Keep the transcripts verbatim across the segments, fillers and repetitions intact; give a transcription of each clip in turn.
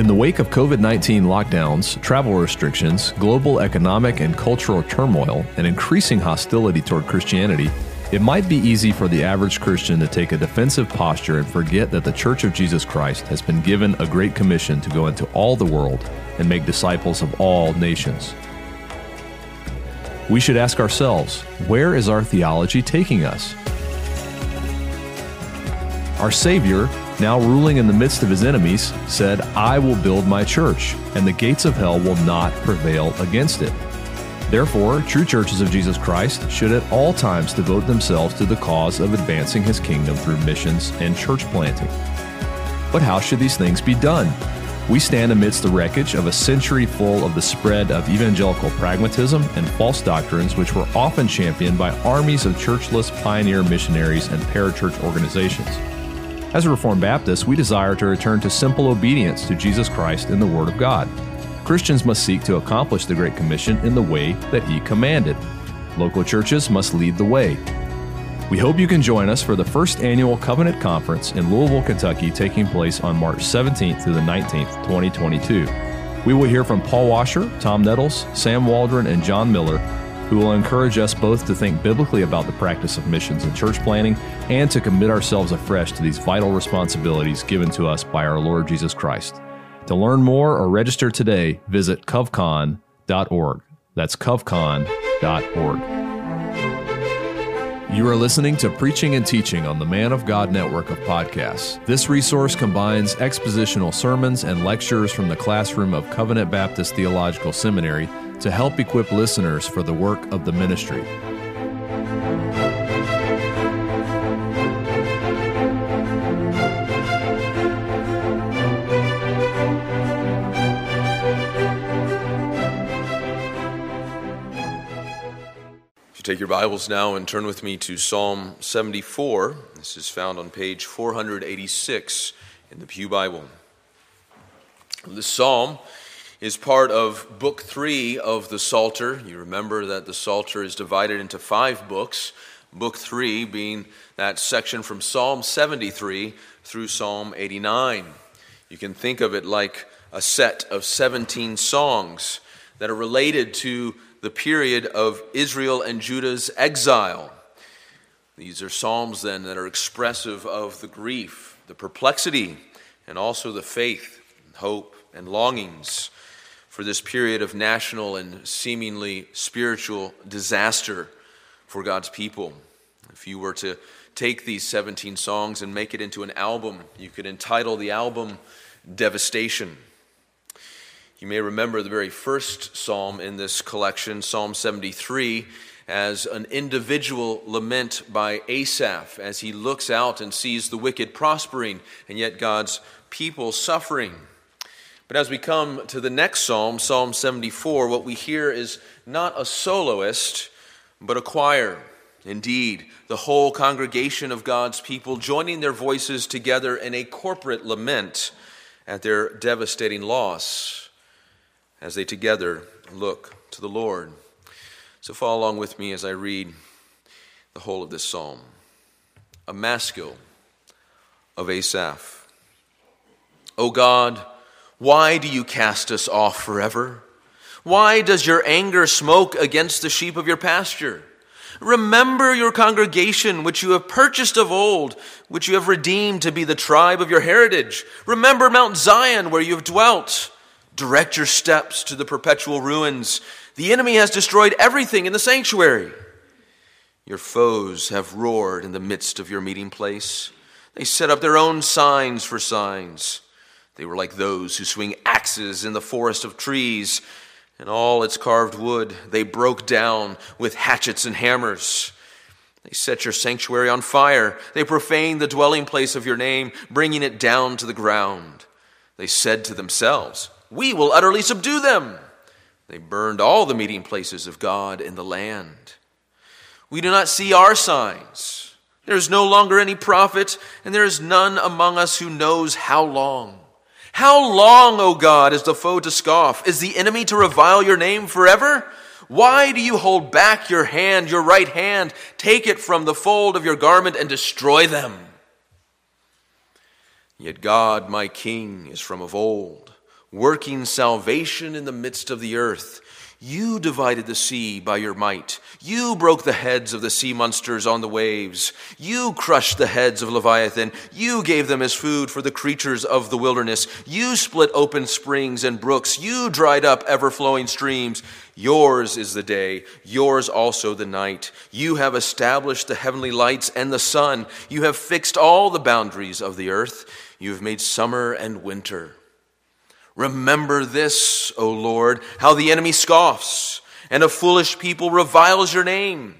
In the wake of COVID nineteen lockdowns, travel restrictions, global economic and cultural turmoil, and increasing hostility toward Christianity, it might be easy for the average Christian to take a defensive posture and forget that the Church of Jesus Christ has been given a great commission to go into all the world and make disciples of all nations. We should ask ourselves, where is our theology taking us? Our Savior, now ruling in the midst of his enemies, said, "I will build my church, and the gates of hell will not prevail against it." Therefore, true churches of Jesus Christ should at all times devote themselves to the cause of advancing his kingdom through missions and church planting. But how should these things be done? We stand amidst the wreckage of a century full of the spread of evangelical pragmatism and false doctrines, which were often championed by armies of churchless pioneer missionaries and parachurch organizations. As a Reformed Baptist, we desire to return to simple obedience to Jesus Christ and the Word of God. Christians must seek to accomplish the Great Commission in the way that he commanded. Local churches must lead the way. We hope you can join us for the first annual Covenant Conference in Louisville, Kentucky, taking place on March seventeenth through the nineteenth, twenty twenty-two. We will hear from Paul Washer, Tom Nettles, Sam Waldron, and John Miller, who will encourage us both to think biblically about the practice of missions and church planning and to commit ourselves afresh to these vital responsibilities given to us by our Lord Jesus Christ. To learn more or register today, visit covcon dot org. That's covcon dot org. You are listening to Preaching and Teaching on the Man of God Network of podcasts. This resource combines expositional sermons and lectures from the classroom of Covenant Baptist Theological Seminary to help equip listeners for the work of the ministry. Take your Bibles now and turn with me to Psalm seventy-four. This is found on page four eighty-six in the Pew Bible. This psalm is part of Book three of the Psalter. You remember that the Psalter is divided into five books, Book three being that section from Psalm seventy-three through Psalm eighty-nine. You can think of it like a set of seventeen songs that are related to the period of Israel and Judah's exile. These are psalms then that are expressive of the grief, the perplexity, and also the faith, and hope, and longings for this period of national and seemingly spiritual disaster for God's people. If you were to take these seventeen songs and make it into an album, you could entitle the album Devastation. You may remember the very first psalm in this collection, Psalm seventy-three, as an individual lament by Asaph as he looks out and sees the wicked prospering and yet God's people suffering. But as we come to the next psalm, Psalm seventy-four, what we hear is not a soloist, but a choir. Indeed, the whole congregation of God's people joining their voices together in a corporate lament at their devastating loss, as they together look to the Lord. So follow along with me as I read the whole of this psalm. A maskil of Asaph. O God, why do you cast us off forever? Why does your anger smoke against the sheep of your pasture? Remember your congregation, which you have purchased of old, which you have redeemed to be the tribe of your heritage. Remember Mount Zion, where you have dwelt. Direct your steps to the perpetual ruins. The enemy has destroyed everything in the sanctuary. Your foes have roared in the midst of your meeting place. They set up their own signs for signs. They were like those who swing axes in the forest of trees, and all its carved wood they broke down with hatchets and hammers. They set your sanctuary on fire. They profaned the dwelling place of your name, bringing it down to the ground. They said to themselves, "We will utterly subdue them." They burned all the meeting places of God in the land. We do not see our signs. There is no longer any prophet, and there is none among us who knows how long. How long, O God, is the foe to scoff? Is the enemy to revile your name forever? Why do you hold back your hand, your right hand? Take it from the fold of your garment and destroy them. Yet God, my King, is from of old. working salvation in the midst of the earth. You divided the sea by your might. You broke the heads of the sea monsters on the waves. You crushed the heads of Leviathan. You gave them as food for the creatures of the wilderness. You split open springs and brooks. You dried up ever-flowing streams. Yours is the day, yours also the night. You have established the heavenly lights and the sun. You have fixed all the boundaries of the earth. You have made summer and winter. Remember this, O Lord, how the enemy scoffs, and a foolish people reviles your name.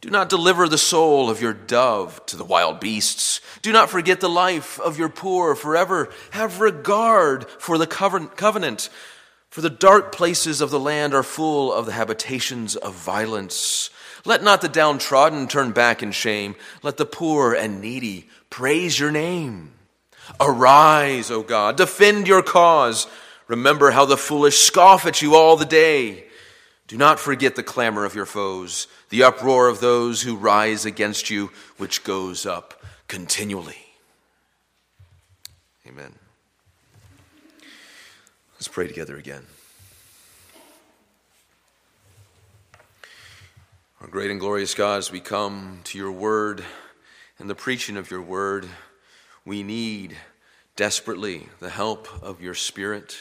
Do not deliver the soul of your dove to the wild beasts. Do not forget the life of your poor forever. Have regard for the covenant, for the dark places of the land are full of the habitations of violence. Let not the downtrodden turn back in shame. Let the poor and needy praise your name. Arise, O God, defend your cause. Remember how the foolish scoff at you all the day. Do not forget the clamor of your foes, the uproar of those who rise against you, which goes up continually. Amen. Let's pray together again. Our great and glorious God, as we come to your word and the preaching of your word, we need desperately the help of your Spirit,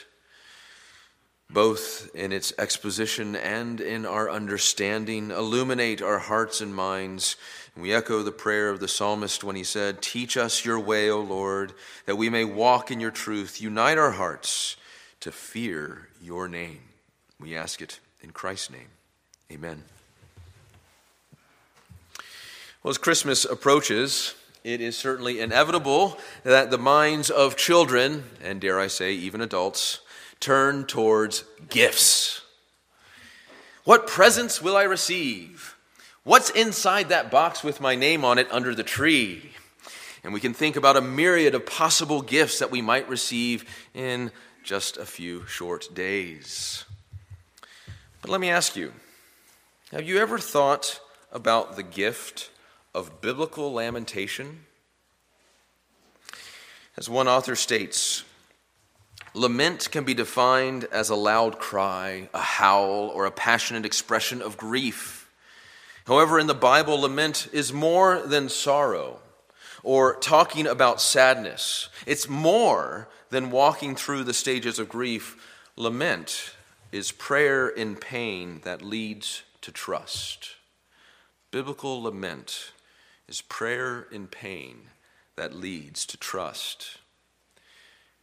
both in its exposition and in our understanding. Illuminate our hearts and minds. And we echo the prayer of the psalmist when he said, "Teach us your way, O Lord, that we may walk in your truth. Unite our hearts to fear your name." We ask it in Christ's name. Amen. Well, as Christmas approaches, it is certainly inevitable that the minds of children, and dare I say even adults, turn towards gifts. What presents will I receive? What's inside that box with my name on it under the tree? And we can think about a myriad of possible gifts that we might receive in just a few short days. But let me ask you, have you ever thought about the gift of biblical lamentation? As one author states, lament can be defined as a loud cry, a howl, or a passionate expression of grief. However, in the Bible, lament is more than sorrow or talking about sadness. It's more than walking through the stages of grief. Lament is prayer in pain that leads to trust. Biblical lament is prayer in pain that leads to trust.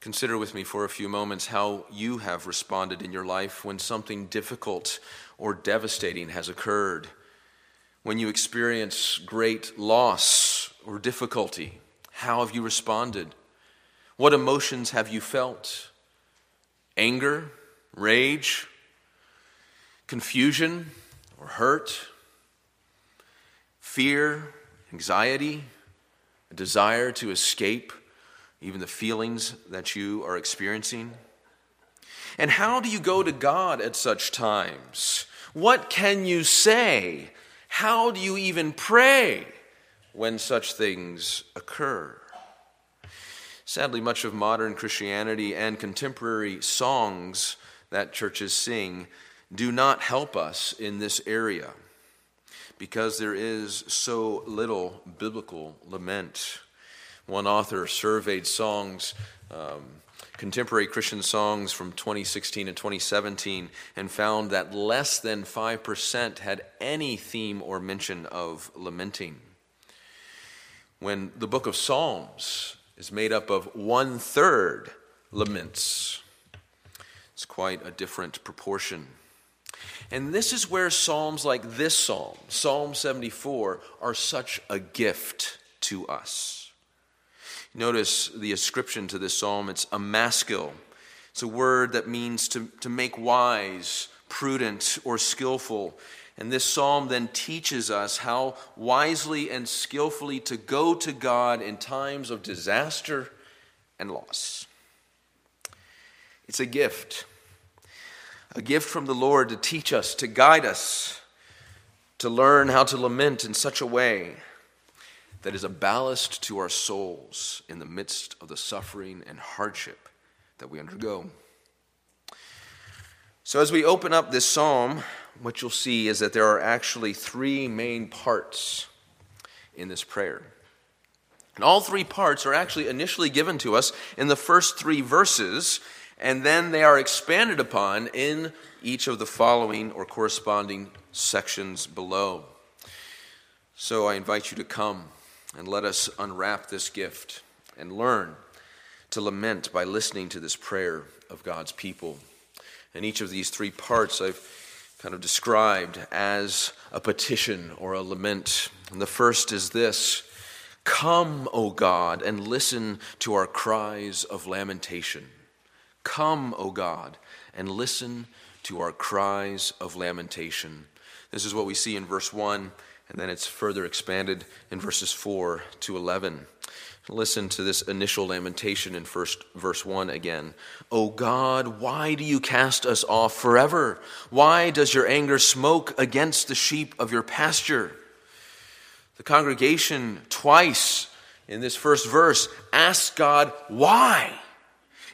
Consider with me for a few moments how you have responded in your life when something difficult or devastating has occurred, when you experience great loss or difficulty. How have you responded? What emotions have you felt? Anger, rage, confusion, or hurt, fear, anxiety, a desire to escape even the feelings that you are experiencing? And how do you go to God at such times? What can you say? How do you even pray when such things occur? Sadly, much of modern Christianity and contemporary songs that churches sing do not help us in this area, because there is so little biblical lament. One author surveyed songs, um, contemporary Christian songs from twenty sixteen and twenty seventeen, and found that less than five percent had any theme or mention of lamenting. When the book of Psalms is made up of one-third laments, it's quite a different proportion. And this is where psalms like this psalm, Psalm seventy-four, are such a gift to us. Notice the ascription to this psalm. It's a maskil. It's a word that means to, to make wise, prudent, or skillful. And this psalm then teaches us how wisely and skillfully to go to God in times of disaster and loss. It's a gift. A gift from the Lord to teach us, to guide us, to learn how to lament in such a way that is a ballast to our souls in the midst of the suffering and hardship that we undergo. So as we open up this psalm, what you'll see is that there are actually three main parts in this prayer. And all three parts are actually initially given to us in the first three verses, and then they are expanded upon in each of the following or corresponding sections below. So I invite you to come and let us unwrap this gift and learn to lament by listening to this prayer of God's people. And each of these three parts I've kind of described as a petition or a lament. And the first is this: Come, O God, and listen to our cries of lamentation. Come, O God, and listen to our cries of lamentation. This is what we see in verse one, and then it's further expanded in verses four to eleven. Listen to this initial lamentation in first verse one again. O God, why do you cast us off forever? Why does your anger smoke against the sheep of your pasture? The congregation twice in this first verse asks God, why?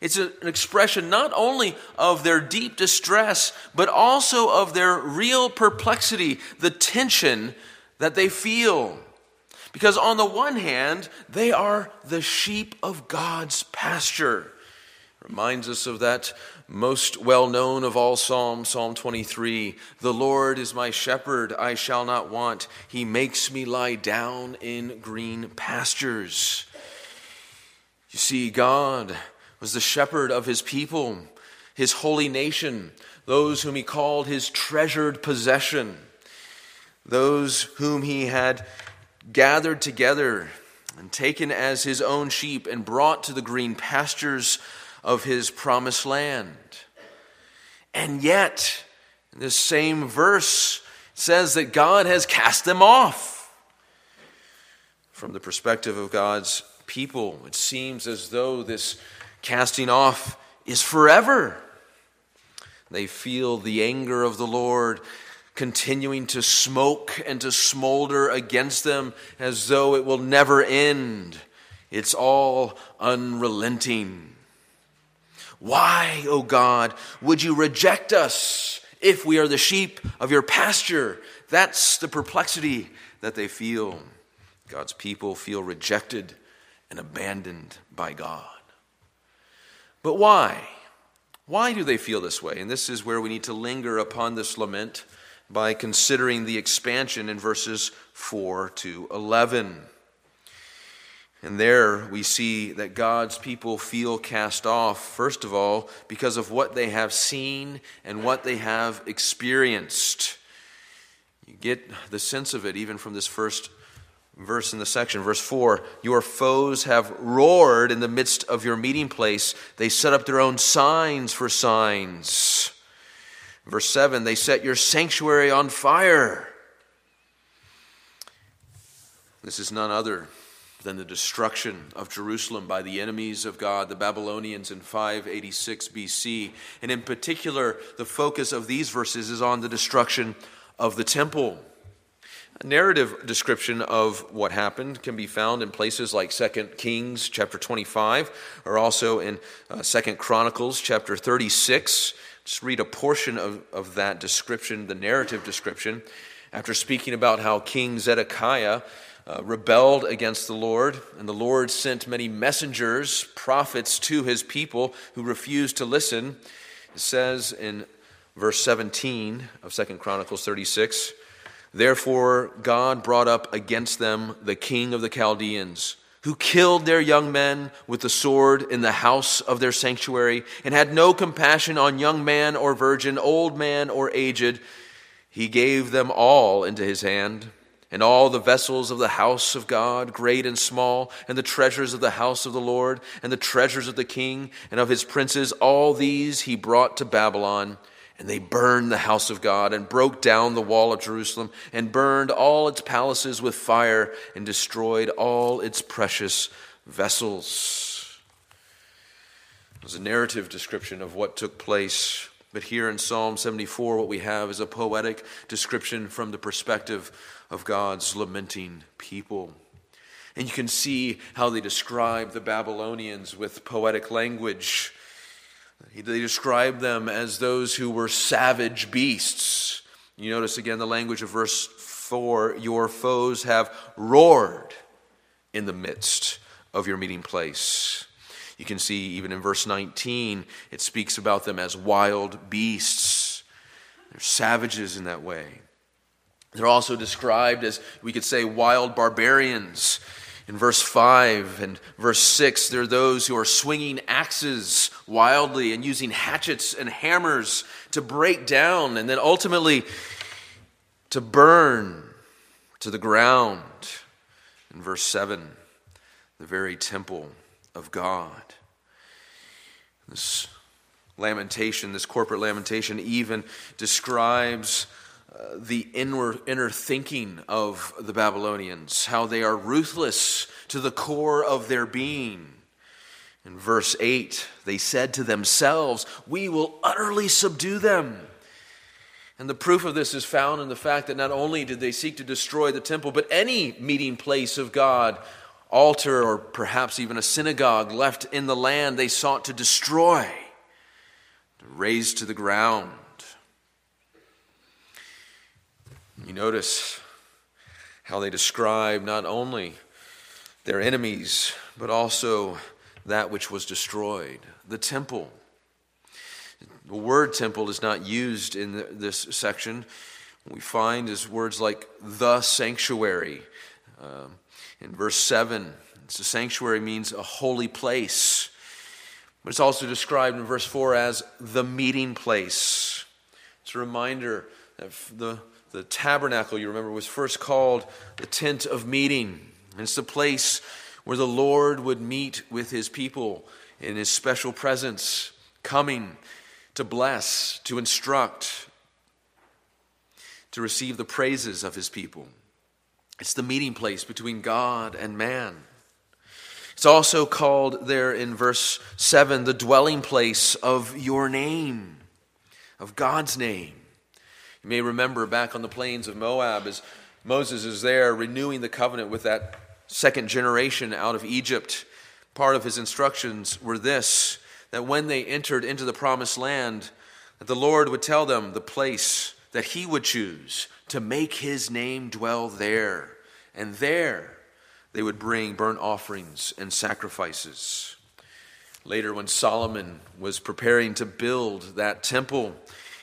It's an expression not only of their deep distress, but also of their real perplexity, the tension that they feel. Because on the one hand, they are the sheep of God's pasture. Reminds us of that most well-known of all psalms, Psalm twenty-three. The Lord is my shepherd, I shall not want. He makes me lie down in green pastures. You see, God was the shepherd of his people, his holy nation, those whom he called his treasured possession, those whom he had gathered together and taken as his own sheep and brought to the green pastures of his promised land. And yet, this same verse says that God has cast them off. From the perspective of God's people, it seems as though this casting off is forever. They feel the anger of the Lord continuing to smoke and to smolder against them as though it will never end. It's all unrelenting. Why, O God, would you reject us if we are the sheep of your pasture? That's the perplexity that they feel. God's people feel rejected and abandoned by God. But why? Why do they feel this way? And this is where we need to linger upon this lament by considering the expansion in verses four to eleven. And there we see that God's people feel cast off, first of all, because of what they have seen and what they have experienced. You get the sense of it even from this first verse in the section, verse four. Your foes have roared in the midst of your meeting place. They set up their own signs for signs. Verse seven, they set your sanctuary on fire. This is none other than the destruction of Jerusalem by the enemies of God, the Babylonians, in five eighty-six B C. And in particular, the focus of these verses is on the destruction of the temple. A narrative description of what happened can be found in places like Second Kings chapter twenty-five, or also in uh, Second Chronicles chapter thirty-six. Just read a portion of, of that description, the narrative description, after speaking about how King Zedekiah Uh, rebelled against the Lord, and the Lord sent many messengers, prophets, to his people who refused to listen. It says in verse seventeen of Second Chronicles thirty-six, therefore God brought up against them the king of the Chaldeans, who killed their young men with the sword in the house of their sanctuary, and had no compassion on young man or virgin, old man or aged. He gave them all into his hand, and all the vessels of the house of God, great and small, and the treasures of the house of the Lord, and the treasures of the king, and of his princes, all these he brought to Babylon. And they burned the house of God, and broke down the wall of Jerusalem, and burned all its palaces with fire, and destroyed all its precious vessels. It was a narrative description of what took place. But here in Psalm seventy-four, what we have is a poetic description from the perspective of God's lamenting people. And you can see how they describe the Babylonians with poetic language. They describe them as those who were savage beasts. You notice again the language of verse four, your foes have roared in the midst of your meeting place. You can see even in verse nineteen, it speaks about them as wild beasts. They're savages in that way. They're also described as, we could say, wild barbarians. In verse five and verse six, there are those who are swinging axes wildly and using hatchets and hammers to break down and then ultimately to burn to the ground. In verse seven, the very temple of God. This lamentation, this corporate lamentation, even describes Uh, the inward, inner thinking of the Babylonians, how they are ruthless to the core of their being. In verse eight, they said to themselves, we will utterly subdue them. And the proof of this is found in the fact that not only did they seek to destroy the temple, but any meeting place of God, altar, or perhaps even a synagogue left in the land, they sought to destroy, to raze to the ground. You notice how they describe not only their enemies, but also that which was destroyed, the temple. The word temple is not used in this section. What we find is words like the sanctuary. Uh, in verse seven, the sanctuary means a holy place. But it's also described in verse four as the meeting place. It's a reminder that the The tabernacle, you remember, was first called the tent of meeting. And it's the place where the Lord would meet with his people in his special presence, coming to bless, to instruct, to receive the praises of his people. It's the meeting place between God and man. It's also called there in verse seven, the dwelling place of your name, of God's name. You may remember back on the plains of Moab as Moses is there renewing the covenant with that second generation out of Egypt. Part of his instructions were this, that when they entered into the promised land, that the Lord would tell them the place that he would choose to make his name dwell there. And there they would bring burnt offerings and sacrifices. Later, when Solomon was preparing to build that temple,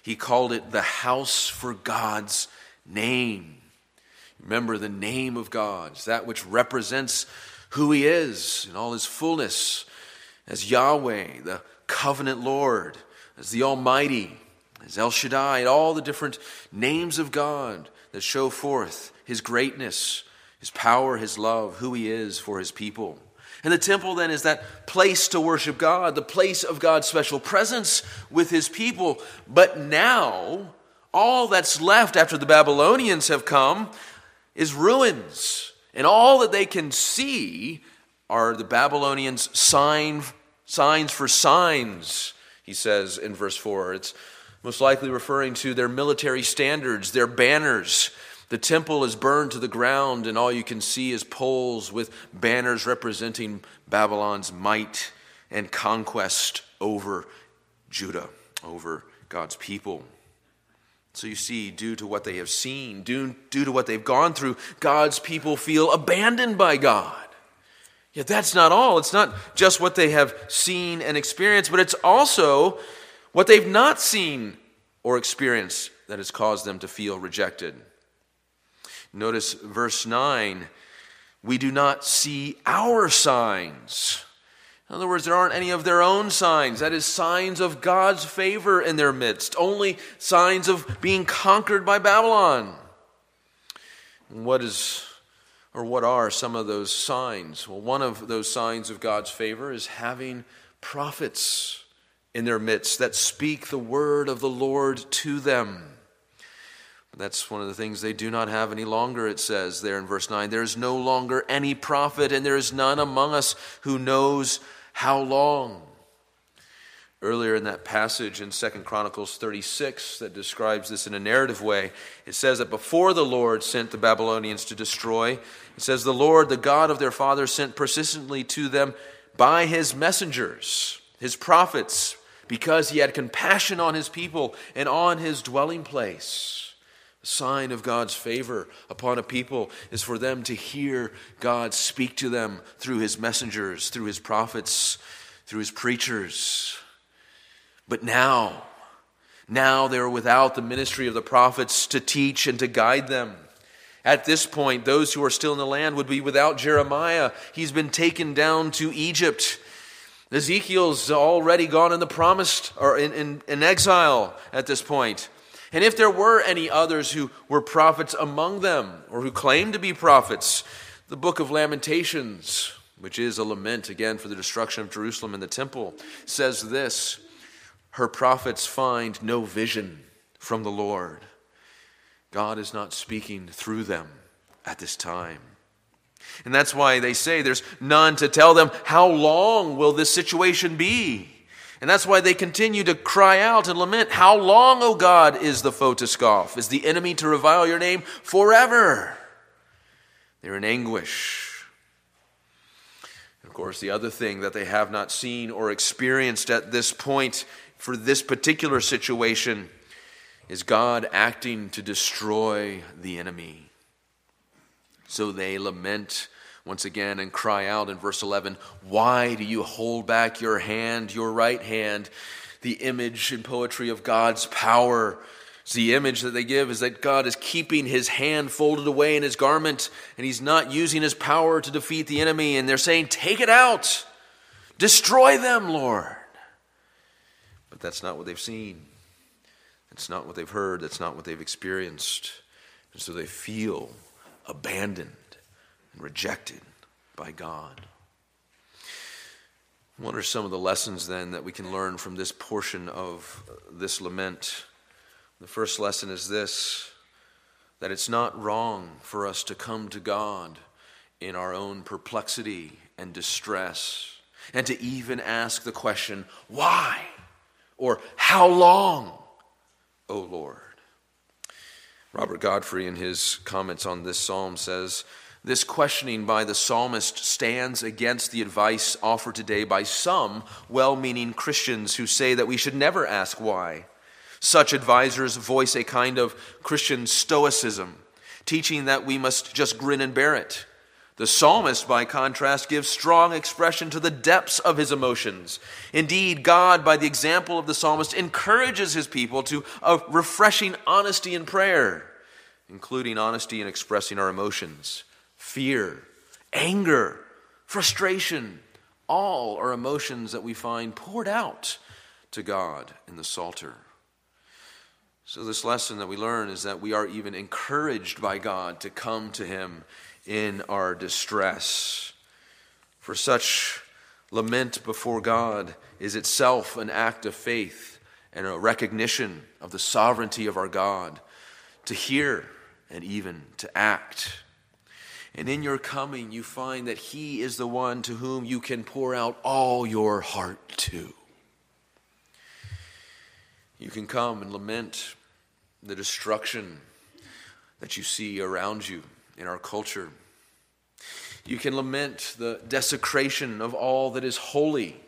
he called it the house for God's name. Remember the name of God, that which represents who he is in all his fullness as Yahweh, the covenant Lord, as the Almighty, as El Shaddai, and all the different names of God that show forth his greatness, his power, his love, who he is for his people. And the temple then is that place to worship God, the place of God's special presence with his people. But now, all that's left after the Babylonians have come is ruins. And all that they can see are the Babylonians' sign, signs for signs, he says in verse four. It's most likely referring to their military standards, their banners. The temple is burned to the ground, and all you can see is poles with banners representing Babylon's might and conquest over Judah, over God's people. So you see, due to what they have seen, due, due to what they've gone through, God's people feel abandoned by God. Yet that's not all. It's not just what they have seen and experienced, but it's also what they've not seen or experienced that has caused them to feel rejected. Notice verse nine, we do not see our signs. In other words, there aren't any of their own signs. That is, signs of God's favor in their midst, only signs of being conquered by Babylon. What is, or what are some of those signs? Well, one of those signs of God's favor is having prophets in their midst that speak the word of the Lord to them. That's one of the things they do not have any longer, it says there in verse nine. There is no longer any prophet, and there is none among us who knows how long. Earlier in that passage in Second Chronicles thirty-six that describes this in a narrative way, it says that before the Lord sent the Babylonians to destroy, it says the Lord, the God of their fathers, sent persistently to them by his messengers, his prophets, because he had compassion on his people and on his dwelling place. The sign of God's favor upon a people is for them to hear God speak to them through his messengers, through his prophets, through his preachers. But now, now they are without the ministry of the prophets to teach and to guide them. At this point, those who are still in the land would be without Jeremiah. He's been taken down to Egypt. Ezekiel's already gone in the promised, or in, in, in exile at this point. And if there were any others who were prophets among them, or who claimed to be prophets, the book of Lamentations, which is a lament again for the destruction of Jerusalem and the temple, says this: her prophets find no vision from the Lord. God is not speaking through them at this time. And that's why they say there's none to tell them how long will this situation be. And that's why they continue to cry out and lament, how long, O God, is the foe to scoff? Is the enemy to revile your name forever? They're in anguish. And of course, the other thing that they have not seen or experienced at this point for this particular situation is God acting to destroy the enemy. So they lament once again and cry out in verse eleven, why do you hold back your hand, your right hand? The image and poetry of God's power. It's the image that they give is that God is keeping his hand folded away in his garment, and he's not using his power to defeat the enemy. And they're saying, take it out. Destroy them, Lord. But that's not what they've seen. That's not what they've heard. That's not what they've experienced. And so they feel abandoned and rejected by God. What are some of the lessons then that we can learn from this portion of this lament? The first lesson is this, that it's not wrong for us to come to God in our own perplexity and distress, and to even ask the question, why? Or how long, O Lord? Robert Godfrey, in his comments on this psalm, says, this questioning by the psalmist stands against the advice offered today by some well-meaning Christians who say that we should never ask why. Such advisors voice a kind of Christian stoicism, teaching that we must just grin and bear it. The psalmist, by contrast, gives strong expression to the depths of his emotions. Indeed, God, by the example of the psalmist, encourages his people to a refreshing honesty in prayer, including honesty in expressing our emotions. Fear, anger, frustration, all are emotions that we find poured out to God in the Psalter. So this lesson that we learn is that we are even encouraged by God to come to him in our distress. For such lament before God is itself an act of faith and a recognition of the sovereignty of our God, to hear and even to act. And in your coming, you find that he is the one to whom you can pour out all your heart to. You can come and lament the destruction that you see around you in our culture. You can lament the desecration of all that is holy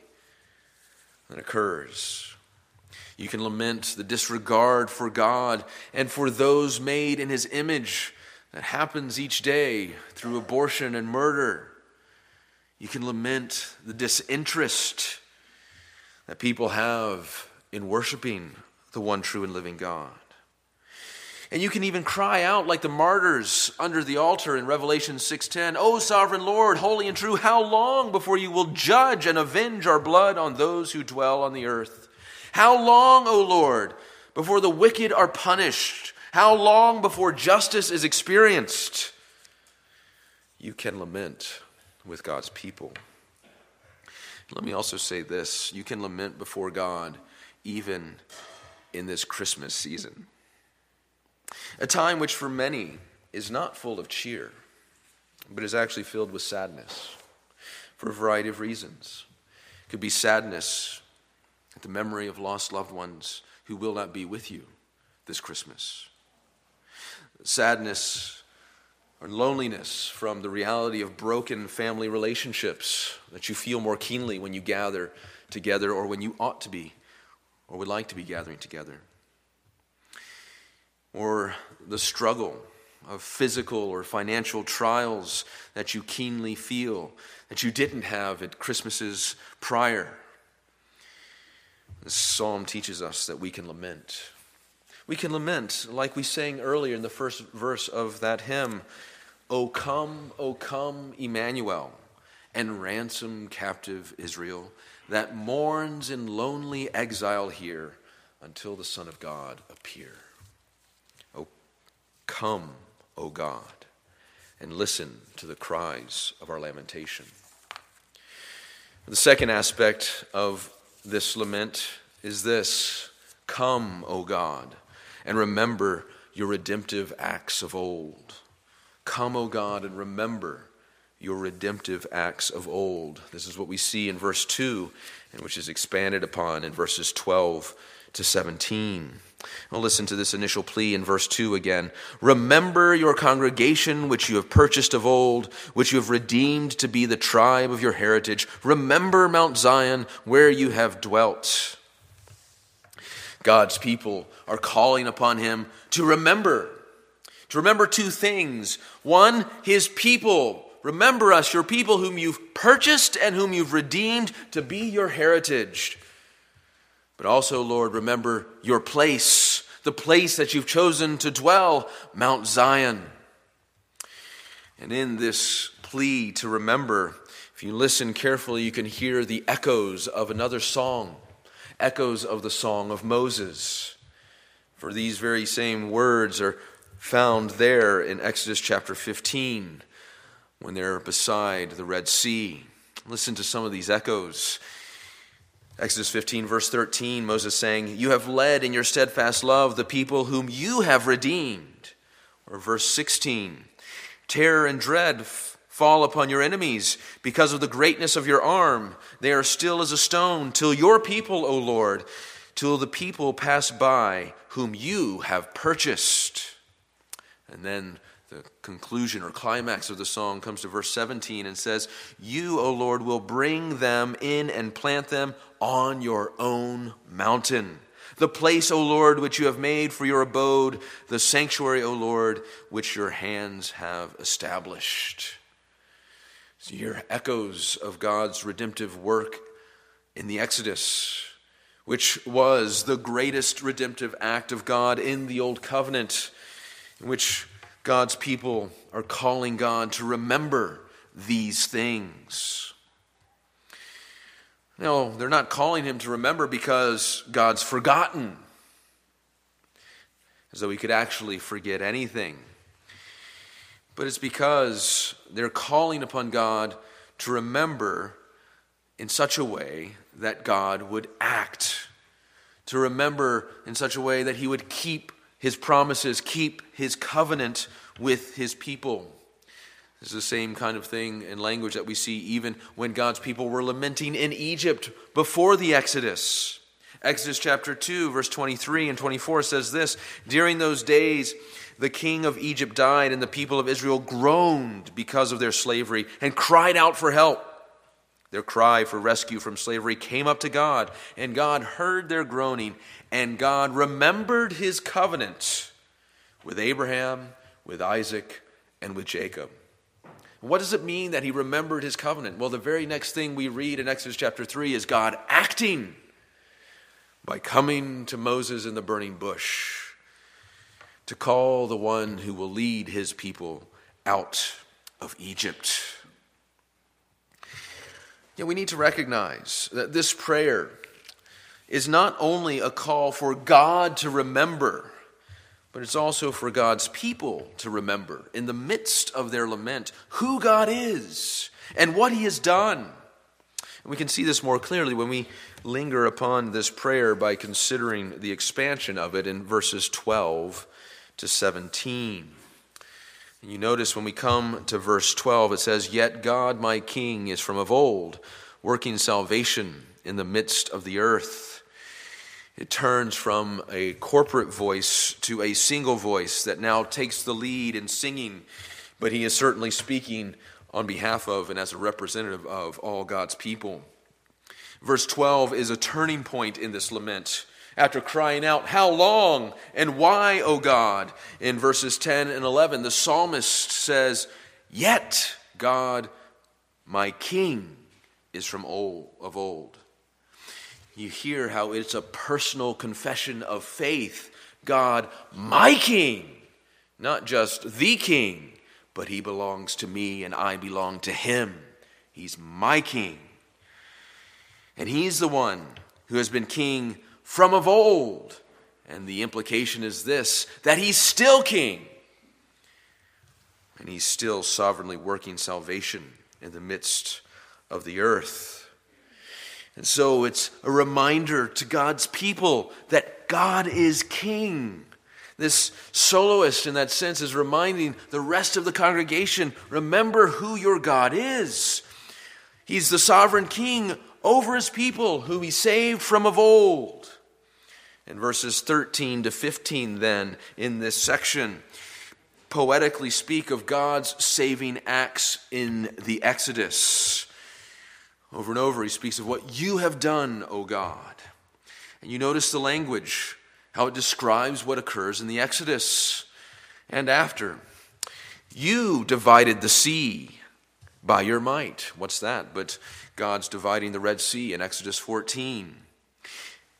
that occurs. You can lament the disregard for God and for those made in his image that happens each day through abortion and murder. You can lament the disinterest that people have in worshiping the one true and living God. And you can even cry out like the martyrs under the altar in Revelation six ten, O sovereign Lord, holy and true, how long before you will judge and avenge our blood on those who dwell on the earth? How long, O Lord, before the wicked are punished? How long before justice is experienced? You can lament with God's people. Let me also say this. You can lament before God even in this Christmas season, a time which for many is not full of cheer, but is actually filled with sadness for a variety of reasons. It could be sadness at the memory of lost loved ones who will not be with you this Christmas. Sadness or loneliness from the reality of broken family relationships that you feel more keenly when you gather together, or when you ought to be or would like to be gathering together, or the struggle of physical or financial trials that you keenly feel that you didn't have at Christmases prior. This psalm teaches us that we can lament. We can lament, like we sang earlier in the first verse of that hymn, "O come, O come, Emmanuel, and ransom captive Israel, that mourns in lonely exile here until the Son of God appear." O come, O God, and listen to the cries of our lamentation. The second aspect of this lament is this: come, O God, and remember your redemptive acts of old. Come, O God, and remember your redemptive acts of old. This is what we see in verse two, and which is expanded upon in verses twelve to seventeen. Now listen to this initial plea in verse two again. "Remember your congregation which you have purchased of old, which you have redeemed to be the tribe of your heritage. Remember Mount Zion where you have dwelt." God's people are calling upon him to remember. To remember two things. One, his people. Remember us, your people whom you've purchased and whom you've redeemed to be your heritage. But also, Lord, remember your place, the place that you've chosen to dwell, Mount Zion. And in this plea to remember, if you listen carefully, you can hear the echoes of another song, echoes of the song of Moses. For these very same words are found there in Exodus chapter fifteen. When they're beside the Red Sea. Listen to some of these echoes. Exodus fifteen, verse thirteen, Moses saying, "You have led in your steadfast love the people whom you have redeemed." Or verse sixteen, "Terror and dread fall upon your enemies because of the greatness of your arm. They are still as a stone till your people, O Lord, till the people pass by whom you have purchased." And then the conclusion or climax of the song comes to verse seventeen and says, "You, O Lord, will bring them in and plant them on your own mountain. The place, O Lord, which you have made for your abode, the sanctuary, O Lord, which your hands have established." So you hear echoes of God's redemptive work in the Exodus, which was the greatest redemptive act of God in the Old Covenant, in which God's people are calling God to remember these things. No, they're not calling him to remember because God's forgotten, as though he could actually forget anything. But it's because they're calling upon God to remember in such a way that God would act, to remember in such a way that he would keep his promises, keep his covenant with his people. This is the same kind of thing in language that we see even when God's people were lamenting in Egypt before the Exodus. Exodus chapter two, verse twenty-three and twenty-four says this, "During those days the king of Egypt died, and the people of Israel groaned because of their slavery and cried out for help. Their cry for rescue from slavery came up to God, and God heard their groaning, and God remembered his covenant with Abraham, with Isaac, and with Jacob." What does it mean that he remembered his covenant? Well, the very next thing we read in Exodus chapter three is God acting by coming to Moses in the burning bush to call the one who will lead his people out of Egypt. Yeah, we need to recognize that this prayer is not only a call for God to remember, but it's also for God's people to remember in the midst of their lament who God is and what he has done. And we can see this more clearly when we linger upon this prayer by considering the expansion of it in verses twelve to seventeen. You notice when we come to verse twelve, it says, "Yet God, my King, is from of old, working salvation in the midst of the earth." It turns from a corporate voice to a single voice that now takes the lead in singing, but he is certainly speaking on behalf of and as a representative of all God's people. Verse twelve is a turning point in this lament. after crying out, "How long and why, O God?" In verses ten and eleven, the psalmist says, "Yet God, my King, is from old, of old." You hear how it's a personal confession of faith. God, my King, not just the King, but he belongs to me and I belong to him. He's my King. And he's the one who has been King from of old. And the implication is this, that he's still King. And he's still sovereignly working salvation in the midst of the earth. And so it's a reminder to God's people that God is King. This soloist, in that sense, is reminding the rest of the congregation, remember who your God is. He's the sovereign King over his people, whom he saved from of old. In verses thirteen to fifteen, then, in this section, poetically speak of God's saving acts in the Exodus. Over and over, he speaks of what you have done, O God. And you notice the language, how it describes what occurs in the Exodus and after. You divided the sea by your might. What's that? But God's dividing the Red Sea in Exodus fourteen.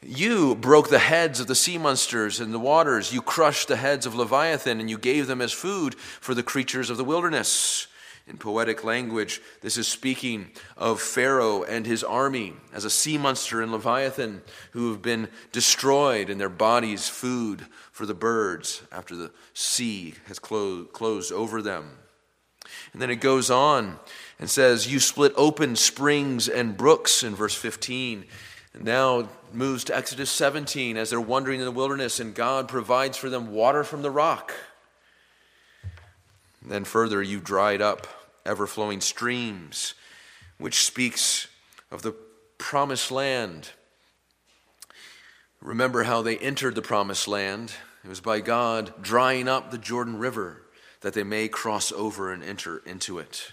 You broke the heads of the sea monsters in the waters. You crushed the heads of Leviathan, and you gave them as food for the creatures of the wilderness. In poetic language, this is speaking of Pharaoh and his army as a sea monster and Leviathan who have been destroyed and their bodies food for the birds after the sea has clo- closed over them. And then it goes on and says, you split open springs and brooks in verse fifteen. And now it moves to Exodus seventeen as they're wandering in the wilderness and God provides for them water from the rock. And then further, you dried up ever-flowing streams, which speaks of the promised land. Remember how they entered the promised land. It was by God drying up the Jordan River that they may cross over and enter into it.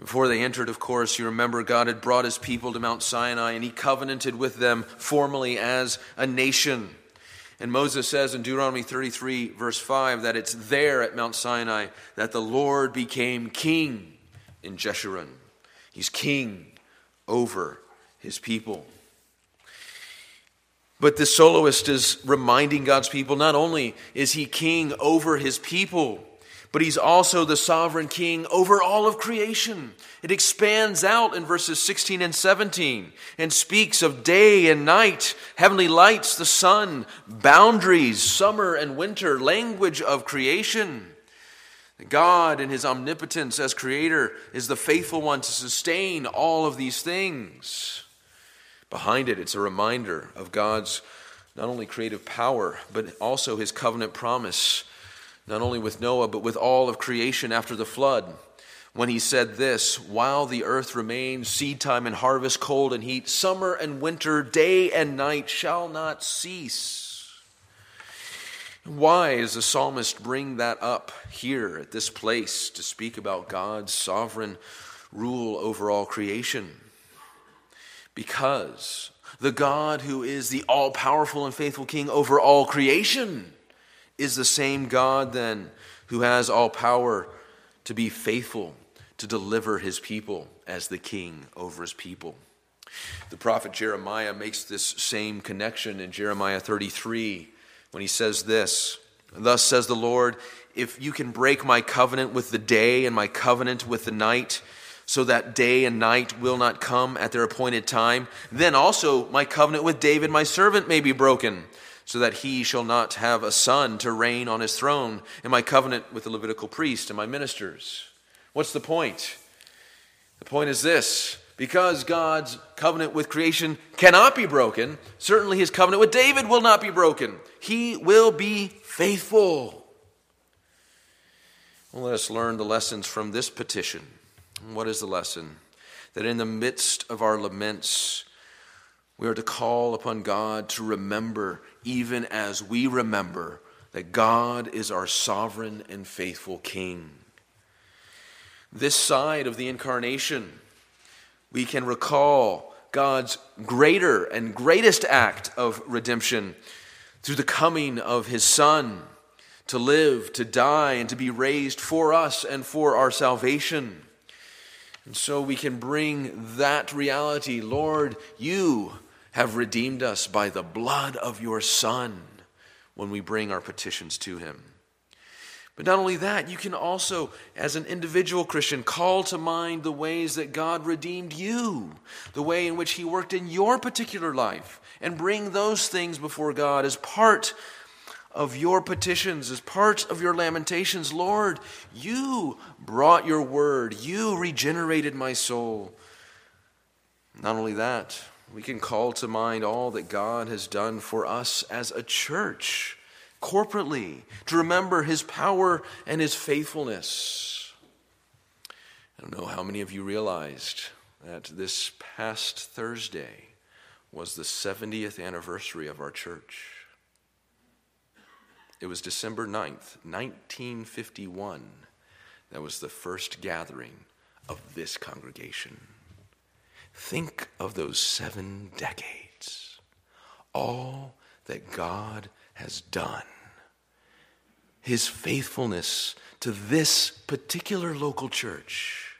Before they entered, of course, you remember God had brought his people to Mount Sinai and he covenanted with them formally as a nation. And Moses says in Deuteronomy thirty-three, verse five, that it's there at Mount Sinai that the Lord became king in Jeshurun. He's king over his people. But the soloist is reminding God's people, not only is he king over his people, but he's also the sovereign king over all of creation. It expands out in verses sixteen and seventeen and speaks of day and night, heavenly lights, the sun, boundaries, summer and winter, language of creation. God in his omnipotence as creator is the faithful one to sustain all of these things. Behind it, it's a reminder of God's not only creative power, but also his covenant promise, not only with Noah, but with all of creation after the flood, when he said this, while the earth remains, seedtime and harvest, cold and heat, summer and winter, day and night shall not cease. Why does the psalmist bring that up here at this place to speak about God's sovereign rule over all creation? Because the God who is the all-powerful and faithful King over all creation is the same God then who has all power to be faithful, to deliver his people as the king over his people. The prophet Jeremiah makes this same connection in Jeremiah thirty-three when he says this, thus says the Lord, if you can break my covenant with the day and my covenant with the night, so that day and night will not come at their appointed time, then also my covenant with David my servant may be broken, so that he shall not have a son to reign on his throne, and my covenant with the Levitical priest and my ministers. What's the point? The point is this, because God's covenant with creation cannot be broken, certainly his covenant with David will not be broken. He will be faithful. Well, let us learn the lessons from this petition. What is the lesson? That in the midst of our laments, we are to call upon God to remember, even as we remember, that God is our sovereign and faithful King. This side of the incarnation, we can recall God's greater and greatest act of redemption through the coming of his Son to live, to die, and to be raised for us and for our salvation. And so we can bring that reality, Lord, you have redeemed us by the blood of your Son, when we bring our petitions to him. But not only that, you can also, as an individual Christian, call to mind the ways that God redeemed you, the way in which he worked in your particular life, and bring those things before God as part of your petitions, as part of your lamentations. Lord, you brought your word. You regenerated my soul. Not only that, we can call to mind all that God has done for us as a church, corporately, to remember his power and his faithfulness. I don't know how many of you realized that this past Thursday was the seventieth anniversary of our church. It was December ninth, nineteen fifty-one, that was the first gathering of this congregation. Think of those seven decades, all that God has done, his faithfulness to this particular local church,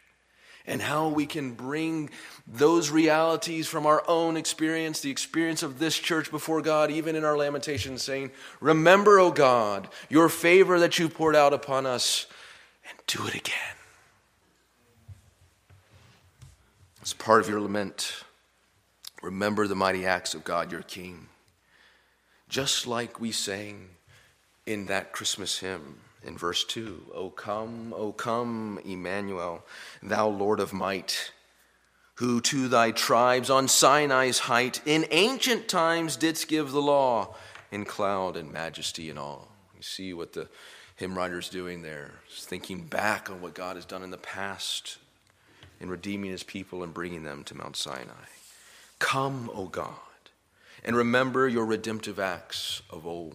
and how we can bring those realities from our own experience, the experience of this church before God, even in our lamentations, saying, remember, O God, your favor that you poured out upon us, and do it again. As part of your lament, remember the mighty acts of God, your King. Just like we sang in that Christmas hymn in verse two, O come, O come, Emmanuel, thou Lord of might, who to thy tribes on Sinai's height in ancient times didst give the law in cloud and majesty and awe. You see what the hymn writer's doing there, is thinking back on what God has done in the past, in redeeming his people and bringing them to Mount Sinai. Come, O God, and remember your redemptive acts of old.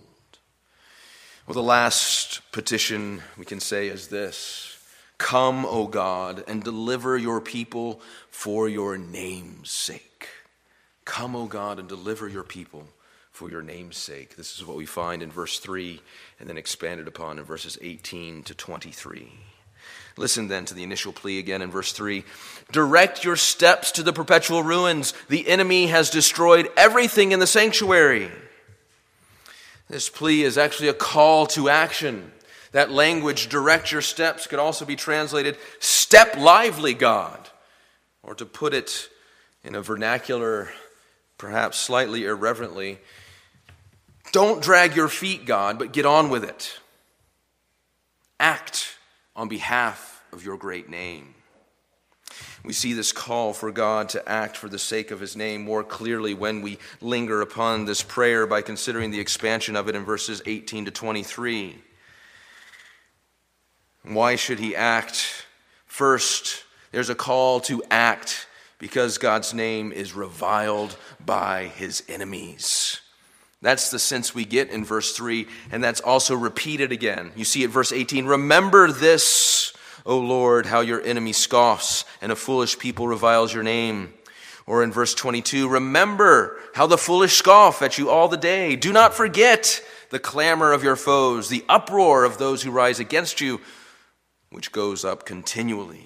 Well, the last petition we can say is this: come, O God, and deliver your people for your name's sake. Come, O God, and deliver your people for your name's sake. This is what we find in verse three and then expanded upon in verses eighteen to twenty-three. Listen then to the initial plea again in verse three. Direct your steps to the perpetual ruins. The enemy has destroyed everything in the sanctuary. This plea is actually a call to action. That language, direct your steps, could also be translated, step lively, God. Or to put it in a vernacular, perhaps slightly irreverently, don't drag your feet, God, but get on with it. Act on behalf of your great name. We see this call for God to act for the sake of his name more clearly when we linger upon this prayer by considering the expansion of it in verses eighteen to twenty-three. Why should he act? First, there's a call to act because God's name is reviled by his enemies. That's the sense we get in verse three, and that's also repeated again. You see at verse eighteen, remember this, O Lord, how your enemy scoffs and a foolish people reviles your name. Or in verse twenty-two, remember how the foolish scoff at you all the day. Do not forget the clamor of your foes, the uproar of those who rise against you, which goes up continually.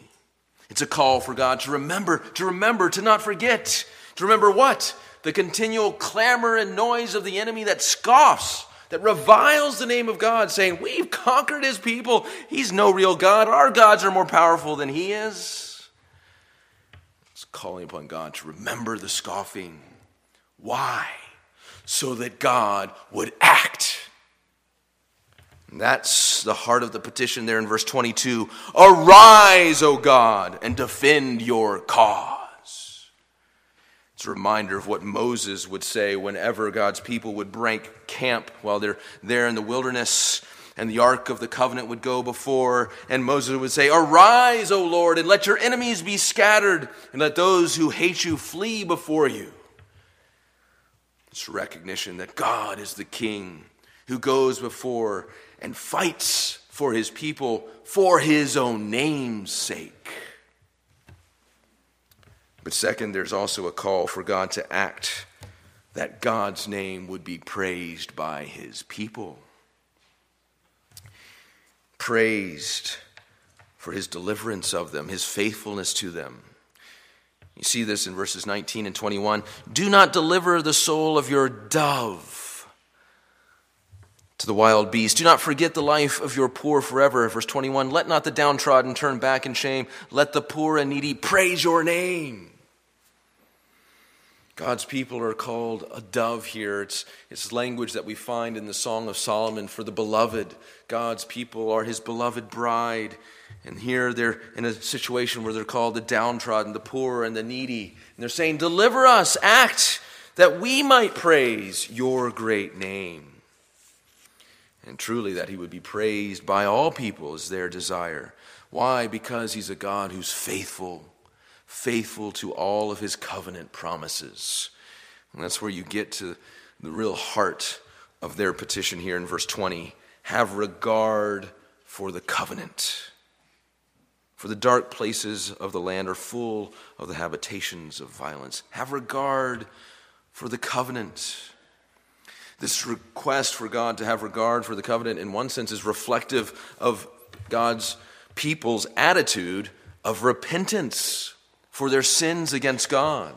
It's a call for God to remember, to remember, to not forget. To remember what? The continual clamor and noise of the enemy that scoffs, that reviles the name of God, saying, we've conquered his people. He's no real God. Our gods are more powerful than he is. It's calling upon God to remember the scoffing. Why? So that God would act. And that's the heart of the petition there in verse twenty-two. Arise, O God, and defend your cause. It's a reminder of what Moses would say whenever God's people would break camp while they're there in the wilderness and the Ark of the Covenant would go before, and Moses would say, arise, O Lord, and let your enemies be scattered, and let those who hate you flee before you. It's recognition that God is the King who goes before and fights for his people for his own name's sake. But second, there's also a call for God to act, that God's name would be praised by his people. Praised for his deliverance of them, his faithfulness to them. You see this in verses nineteen and twenty-one. Do not deliver the soul of your dove to the wild beast. Do not forget the life of your poor forever. Verse twenty-one, let not the downtrodden turn back in shame. Let the poor and needy praise your name. God's people are called a dove here. It's, it's language that we find in the Song of Solomon for the beloved. God's people are his beloved bride. And here they're in a situation where they're called the downtrodden, the poor, and the needy. And they're saying, deliver us, act, that we might praise your great name. And truly that he would be praised by all people is their desire. Why? Because he's a God who's faithful. Faithful to all of his covenant promises. And that's where you get to the real heart of their petition here in verse twenty. Have regard for the covenant. For the dark places of the land are full of the habitations of violence. Have regard for the covenant. This request for God to have regard for the covenant, in one sense, is reflective of God's people's attitude of repentance for their sins against God.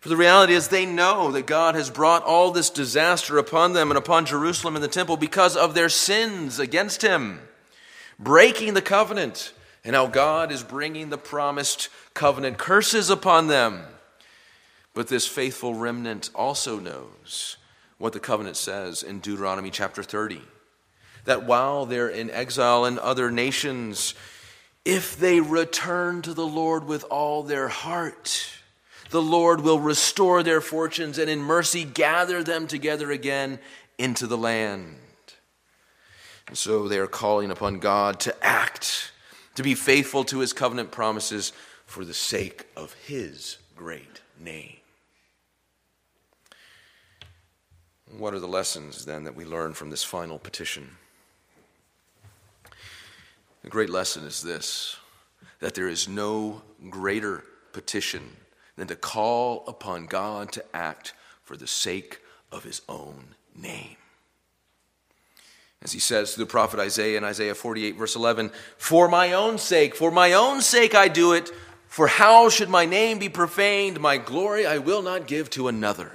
For the reality is they know that God has brought all this disaster upon them and upon Jerusalem and the temple because of their sins against him, breaking the covenant, and how God is bringing the promised covenant curses upon them. But this faithful remnant also knows what the covenant says in Deuteronomy chapter thirty, that while they're in exile in other nations, if they return to the Lord with all their heart, the Lord will restore their fortunes and in mercy gather them together again into the land. And so they are calling upon God to act, to be faithful to his covenant promises for the sake of his great name. What are the lessons then that we learn from this final petition? The great lesson is this, that there is no greater petition than to call upon God to act for the sake of his own name. As he says to the prophet Isaiah in Isaiah forty-eight, verse eleven, for my own sake, for my own sake I do it, for how should my name be profaned? My glory I will not give to another.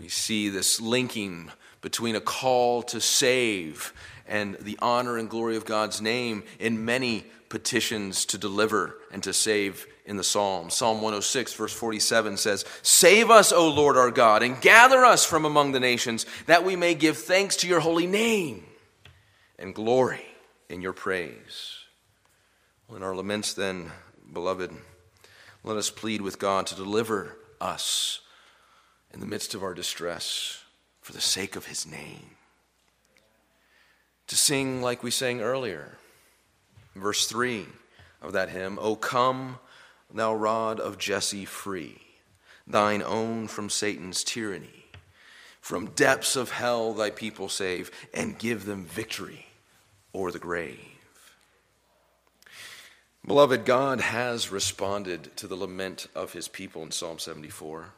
We see this linking between a call to save and the honor and glory of God's name in many petitions to deliver and to save in the Psalms. Psalm one oh six, verse forty-seven says, save us, O Lord our God, and gather us from among the nations, that we may give thanks to your holy name and glory in your praise. Well, in our laments then, beloved, let us plead with God to deliver us in the midst of our distress for the sake of his name. To sing like we sang earlier, verse three of that hymn, O come, thou rod of Jesse free, thine own from Satan's tyranny. From depths of hell thy people save, and give them victory o'er the grave. Beloved, God has responded to the lament of his people in Psalm seventy-four.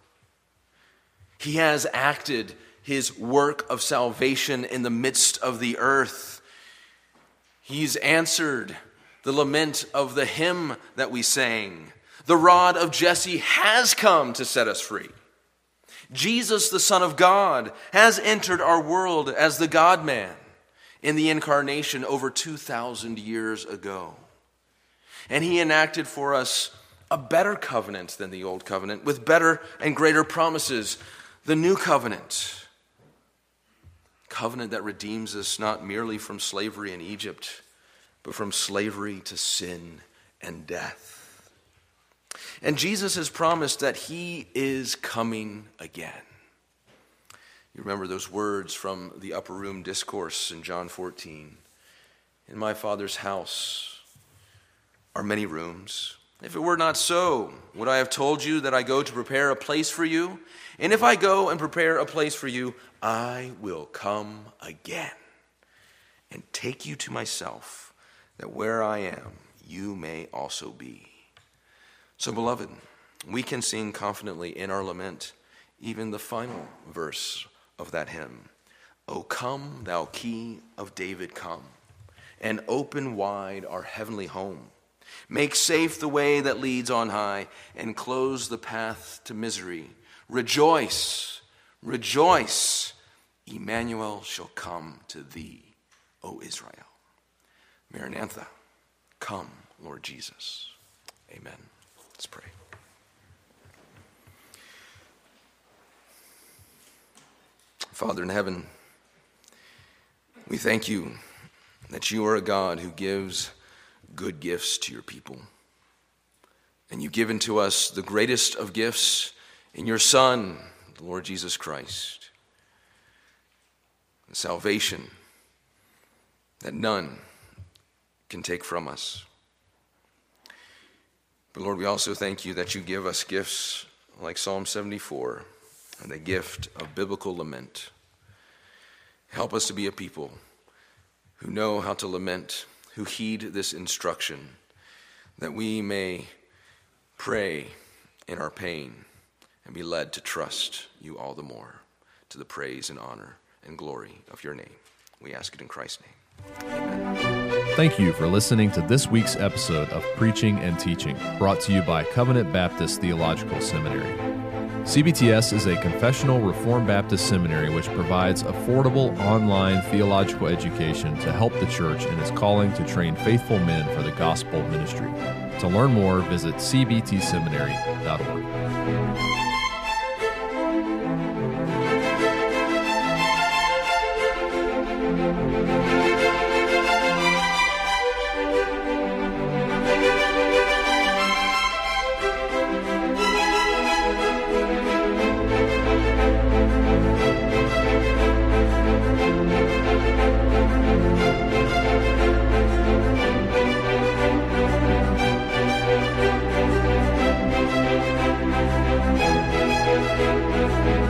He has acted his work of salvation in the midst of the earth. He's answered the lament of the hymn that we sang. The rod of Jesse has come to set us free. Jesus, the Son of God, has entered our world as the God-man in the incarnation over two thousand years ago. And he enacted for us a better covenant than the old covenant, with better and greater promises, the new covenant. Covenant that redeems us not merely from slavery in Egypt, but from slavery to sin and death. And Jesus has promised that he is coming again. You remember those words from the Upper Room Discourse in John fourteen. In my Father's house are many rooms. If it were not so, would I have told you that I go to prepare a place for you? And if I go and prepare a place for you, I will come again and take you to myself, that where I am, you may also be. So, beloved, we can sing confidently in our lament even the final verse of that hymn. O come, thou Key of David, come, and open wide our heavenly home. Make safe the way that leads on high, and close the path to misery. Rejoice, rejoice, Emmanuel shall come to thee, O Israel. Maranatha, come, Lord Jesus. Amen. Let's pray. Father in heaven, we thank you that you are a God who gives good gifts to your people. And you've given to us the greatest of gifts in your Son, the Lord Jesus Christ. And salvation that none can take from us. But Lord, we also thank you that you give us gifts like Psalm seventy-four and the gift of biblical lament. Help us to be a people who know how to lament, who heed this instruction, that we may pray in our pain and be led to trust you all the more, to the praise and honor and glory of your name. We ask it in Christ's name. Amen. Thank you for listening to this week's episode of Preaching and Teaching, brought to you by Covenant Baptist Theological Seminary. C B T S is a confessional Reformed Baptist seminary which provides affordable online theological education to help the church in its calling to train faithful men for the gospel ministry. To learn more, visit c b t seminary dot org. We'll be right back.